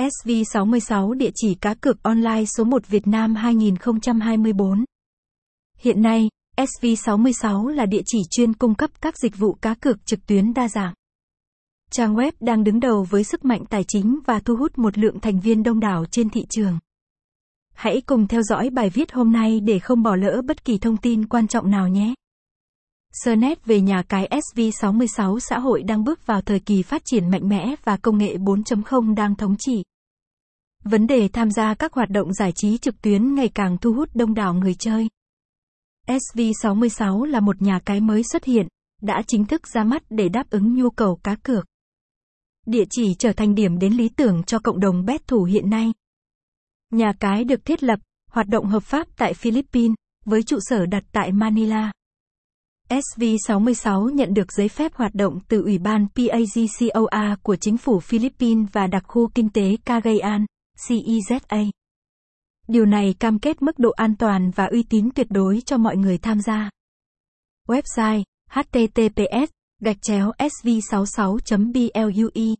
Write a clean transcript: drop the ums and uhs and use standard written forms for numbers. SV66 địa chỉ cá cược online số 1 Việt Nam 2024. Hiện nay, SV66 là địa chỉ chuyên cung cấp các dịch vụ cá cược trực tuyến đa dạng. Trang web đang đứng đầu với sức mạnh tài chính và thu hút một lượng thành viên đông đảo trên thị trường. Hãy cùng theo dõi bài viết hôm nay để không bỏ lỡ bất kỳ thông tin quan trọng nào nhé. Sơ nét về nhà cái SV66 xã hội đang bước vào thời kỳ phát triển mạnh mẽ và công nghệ 4.0 đang thống trị. Vấn đề tham gia các hoạt động giải trí trực tuyến ngày càng thu hút đông đảo người chơi. SV66 là một nhà cái mới xuất hiện, đã chính thức ra mắt để đáp ứng nhu cầu cá cược. Địa chỉ trở thành điểm đến lý tưởng cho cộng đồng bet thủ hiện nay. Nhà cái được thiết lập, hoạt động hợp pháp tại Philippines, với trụ sở đặt tại Manila. SV66 nhận được giấy phép hoạt động từ Ủy ban PAGCOR của Chính phủ Philippines và Đặc khu Kinh tế Cagayan, CEZA. Điều này cam kết mức độ an toàn và uy tín tuyệt đối cho mọi người tham gia. Website: https://sv66.blue